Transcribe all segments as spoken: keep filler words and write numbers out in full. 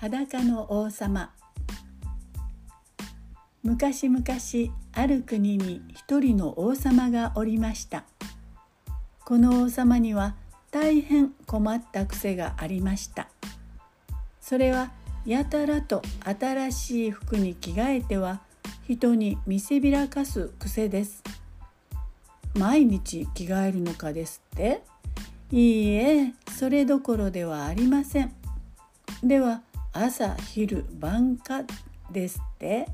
裸の王様。昔々ある国に一人の王様がおりました。この王様には大変困った癖がありました。それはやたらと新しい服に着替えては人に見せびらかす癖です。毎日着替えるのかですって？いいえ、それどころではありません。では朝昼晩かですって？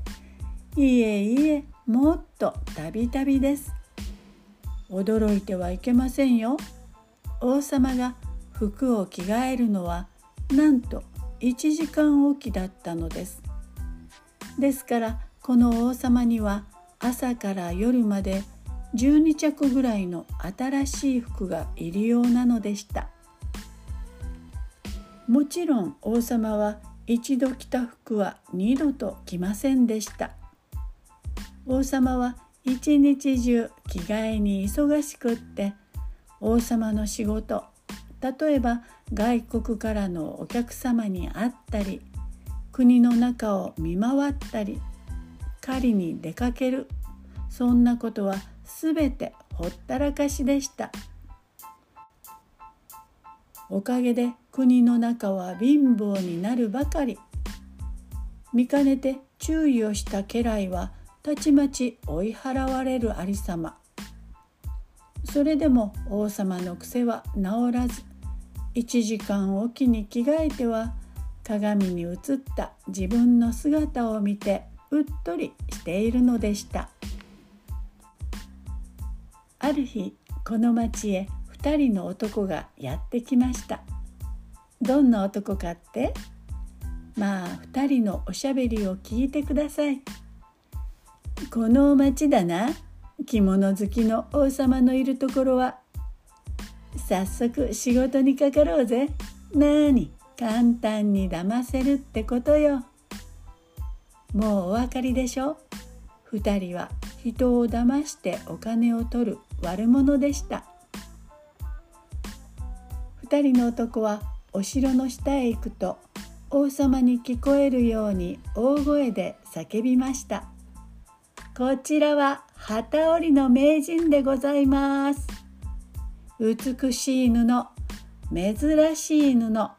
いいえいいえ、もっとたびたびです。驚いてはいけませんよ。王様が服を着替えるのはなんといちじかんおきだったのです。ですからこの王様には朝から夜までじゅうにちゃくぐらいの新しい服がいるようなのでした。もちろん王様は一度着た服は二度と着ませんでした。王様は一日中着替えに忙しくって、王様の仕事、例えば外国からのお客様に会ったり、国の中を見回ったり、狩りに出かける、そんなことはすべてほったらかしでした。おかげで国の中は貧乏になるばかり。見かねて注意をした家来はたちまち追い払われるありさま。それでも王様の癖は治らず、いちじかんおきに着替えては鏡に映った自分の姿を見てうっとりしているのでした。ある日、この町へ二人の男がやってきました。どんな男かって？まあ、二人のおしゃべりを聞いてください。この町だな。着物好きの王様のいるところは。早速仕事にかかろうぜ。なーに、簡単に騙せるってことよ。もうお分かりでしょ。二人は人を騙してお金を取る悪者でした。二人の男はお城の下へ行くと、王様に聞こえるように大声で叫びました。こちらは機織りの名人でございます。美しい布、珍しい布、不思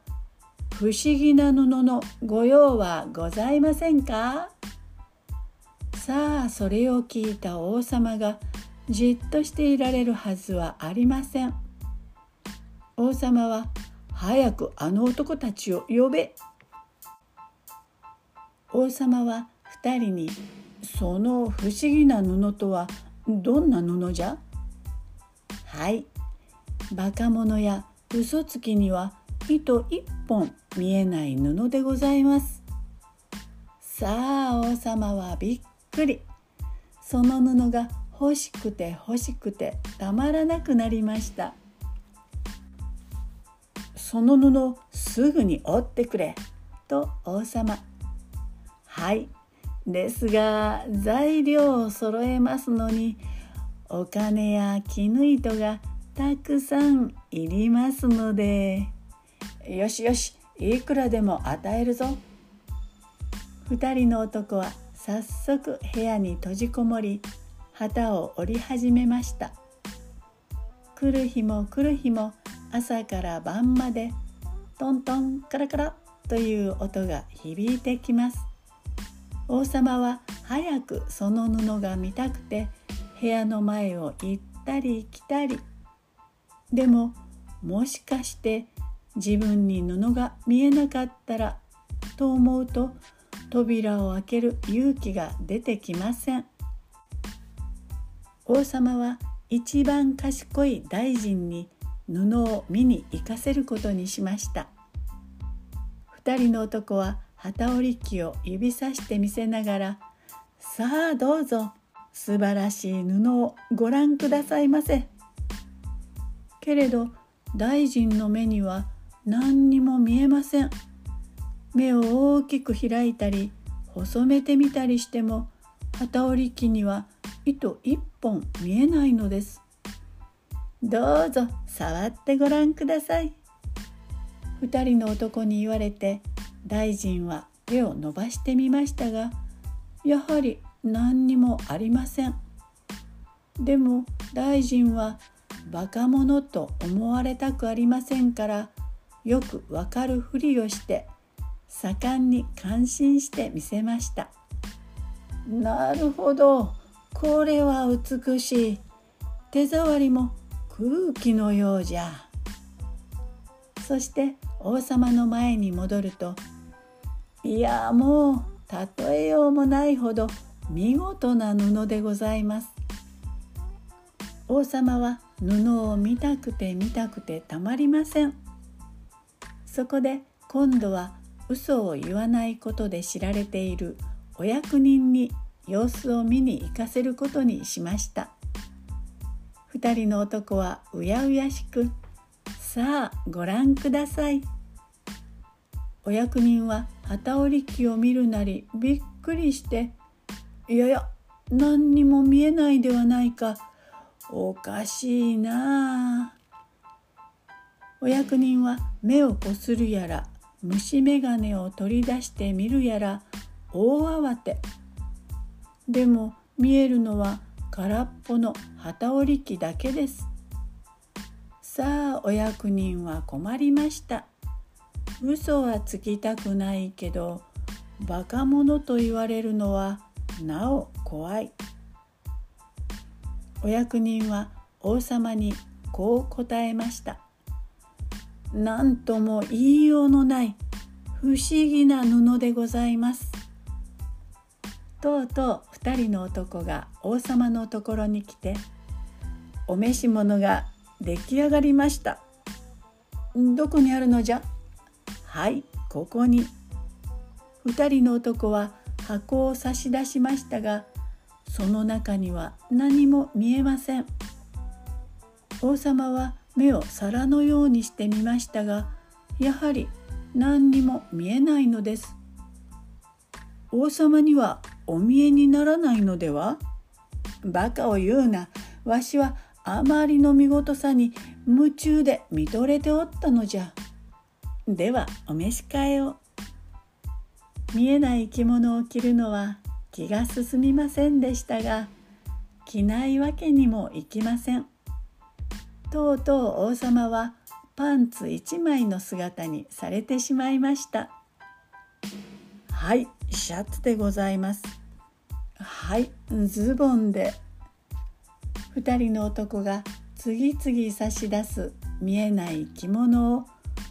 議な布のご用はございませんか？さあ、それを聞いた王様がじっとしていられるはずはありません。王様は、早くあの男たちを呼べ。王様は二人に、その不思議な布とはどんな布じゃ？はい、バカ者や嘘つきには糸一本見えない布でございます。さあ、王様はびっくり。その布が欲しくて欲しくてたまらなくなりました。その布をすぐに折ってくれ、と王様。はい、ですが材料を揃えますのにお金や絹糸がたくさんいりますので。よしよし、いくらでも与えるぞ。二人の男は早速部屋に閉じこもり、旗を折り始めました。来る日も来る日も朝から晩までトントンカラカラという音が響いてきます。王様は早くその布が見たくて部屋の前を行ったり来たり。でももしかして自分に布が見えなかったらと思うと扉を開ける勇気が出てきません。王様は一番賢い大臣に布を見に行かせることにしました。二人の男は機織り機を指さして見せながら、さあどうぞ、素晴らしい布をご覧くださいませ。けれど大臣の目には何にも見えません。目を大きく開いたり細めてみたりしても、機織り機には糸一本見えないのです。どうぞ触ってごらんください。二人の男に言われて大臣は手を伸ばしてみましたが、やはり何にもありません。でも大臣はバカ者と思われたくありませんから、よくわかるふりをして、盛んに感心してみせました。なるほど、これは美しい。手触りも空気のようじゃ。そして王様の前に戻ると、いやもう例えようもないほど見事な布でございます。王様は布を見たくて見たくてたまりません。そこで今度は嘘を言わないことで知られているお役人に様子を見に行かせることにしました。二人の男はうやうやしく、さあご覧ください。お役人は機織り機を見るなりびっくりして、いやいや、何にも見えないではないか、おかしいなあ。お役人は目をこするやら、虫眼鏡を取り出してみるやら、大慌て。でも見えるのは空っぽの機織り機だけです。さあお役人は困りました。嘘はつきたくないけど、バカ者と言われるのはなお怖い。お役人は王様にこう答えました。なんとも言いようのない不思議な布でございます。とうとう二人の男が王様のところに来て、お召し物が出来上がりました。どこにあるのじゃ？はい、ここに。二人の男は箱を差し出しましたが、その中には何も見えません。王様は目を皿のようにしてみましたが、やはり何にも見えないのです。王様にはお見えにならないのでは？バカを言うな。わしはあまりの見事さに夢中で見とれておったのじゃ。ではお召し替えを。見えない着物を着るのは気が進みませんでしたが、着ないわけにもいきません。とうとう王様はパンツ一枚の姿にされてしまいました。はい、シャツでございます。はい、ズボンで。二人の男が次々差し出す見えない着物を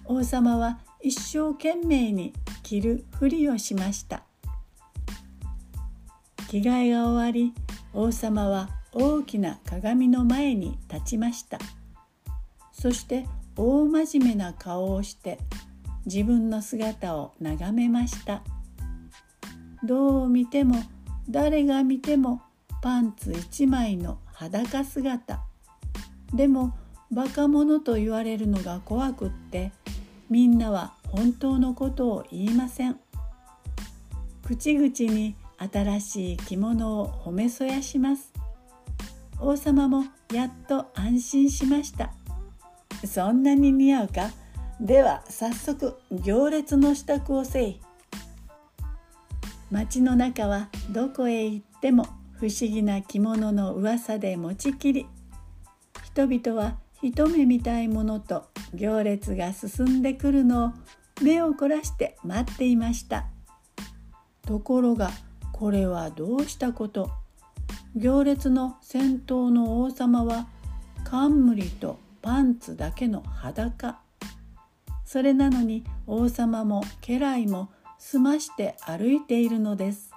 王様は一生懸命に着るふりをしました。着替えが終わり、王様は大きな鏡の前に立ちました。そして大真面目な顔をして自分の姿を眺めました。どう見ても誰が見てもパンツ一枚の裸姿。でもバカ者と言われるのが怖くって、みんなは本当のことを言いません。口々に新しい着物を褒めそやします。王様もやっと安心しました。そんなに似合うか？では早速行列の支度をせい。町の中はどこへ行っても不思議な着物の噂で持ちきり、人々は一目見たいものと行列が進んでくるのを目を凝らして待っていました。ところがこれはどうしたこと。行列の先頭の王様は冠とパンツだけの裸。それなのに王様も家来もすまして歩いているのです。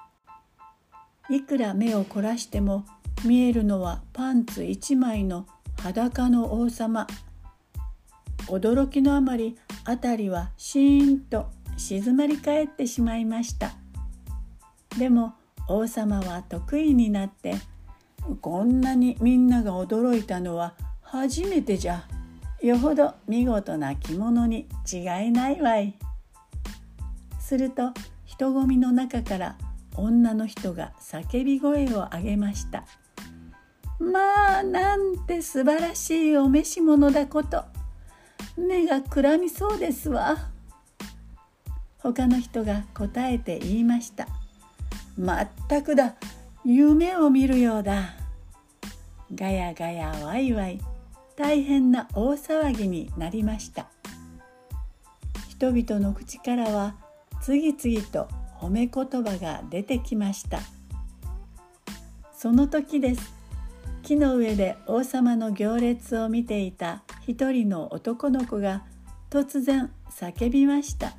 いくら目を凝らしても見えるのはパンツ一枚の裸の王様。驚きのあまりあたりはシーンと静まり返ってしまいました。でも王様は得意になって、こんなにみんなが驚いたのは初めてじゃ。よほど見事な着物に違いないわい。すると人混みの中から女の人が叫び声を上げました。まあなんて素晴らしいお召し物だこと。目がくらみそうですわ。他の人が答えて言いました。まったくだ、夢を見るようだ。ガヤガヤワイワイ、大変な大騒ぎになりました。人々の口からは次々と褒め言葉が出てきました。その時です。木の上で王様の行列を見ていた一人の男の子が突然叫びました。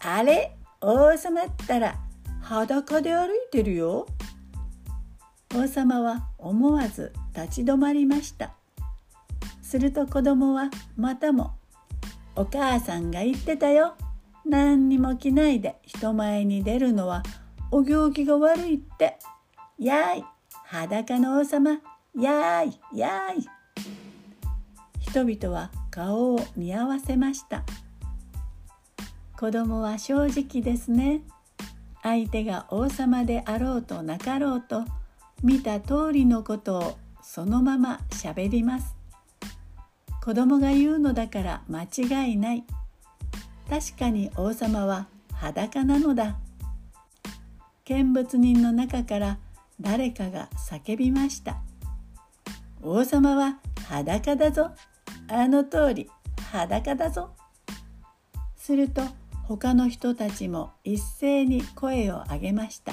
あれ、王様ったら裸で歩いてるよ。王様は思わず立ち止まりました。すると子供はまたも、お母さんが言ってたよ。何にも着ないで人前に出るのはお行儀が悪いって。やーい、裸の王様、やーい、やーい。人々は顔を見合わせました。子供は正直ですね。相手が王様であろうとなかろうと、見た通りのことをそのまましゃべります。子供が言うのだから間違いない。確かに王様は裸なのだ。見物人の中から誰かが叫びました。王様は裸だぞ。あの通り裸だぞ。すると他の人たちも一斉に声を上げました。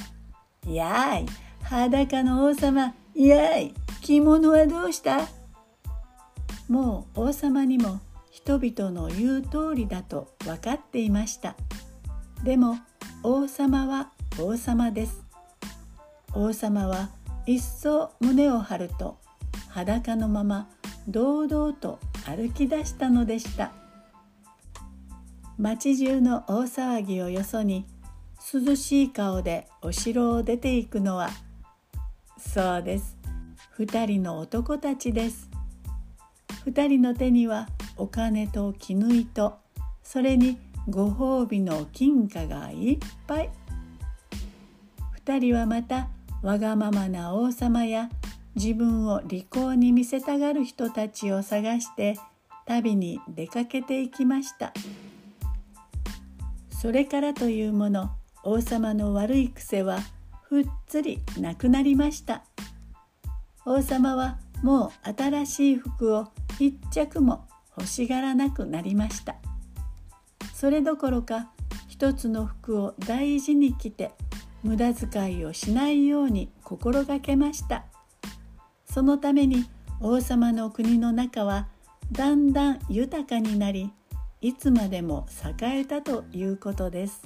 やーい、裸の王様、やい、着物はどうした？もう王様にも人々の言う通りだと分かっていました。でも王様は王様です。王様は一層胸を張ると裸のまま堂々と歩き出したのでした。町中の大騒ぎをよそに涼しい顔でお城を出ていくのはそうです。二人の男たちです。二人の手にはお金と絹糸、それにご褒美の金貨がいっぱい。二人はまたわがままな王様や自分を利口に見せたがる人たちを探して旅に出かけていきました。それからというもの、王様の悪い癖はふっつりなくなりました。王様はもう新しい服を一着も欲しがらなくなりました。それどころか一つの服を大事に着て無駄遣いをしないように心がけました。そのために王様の国の中はだんだん豊かになり、いつまでも栄えたということです。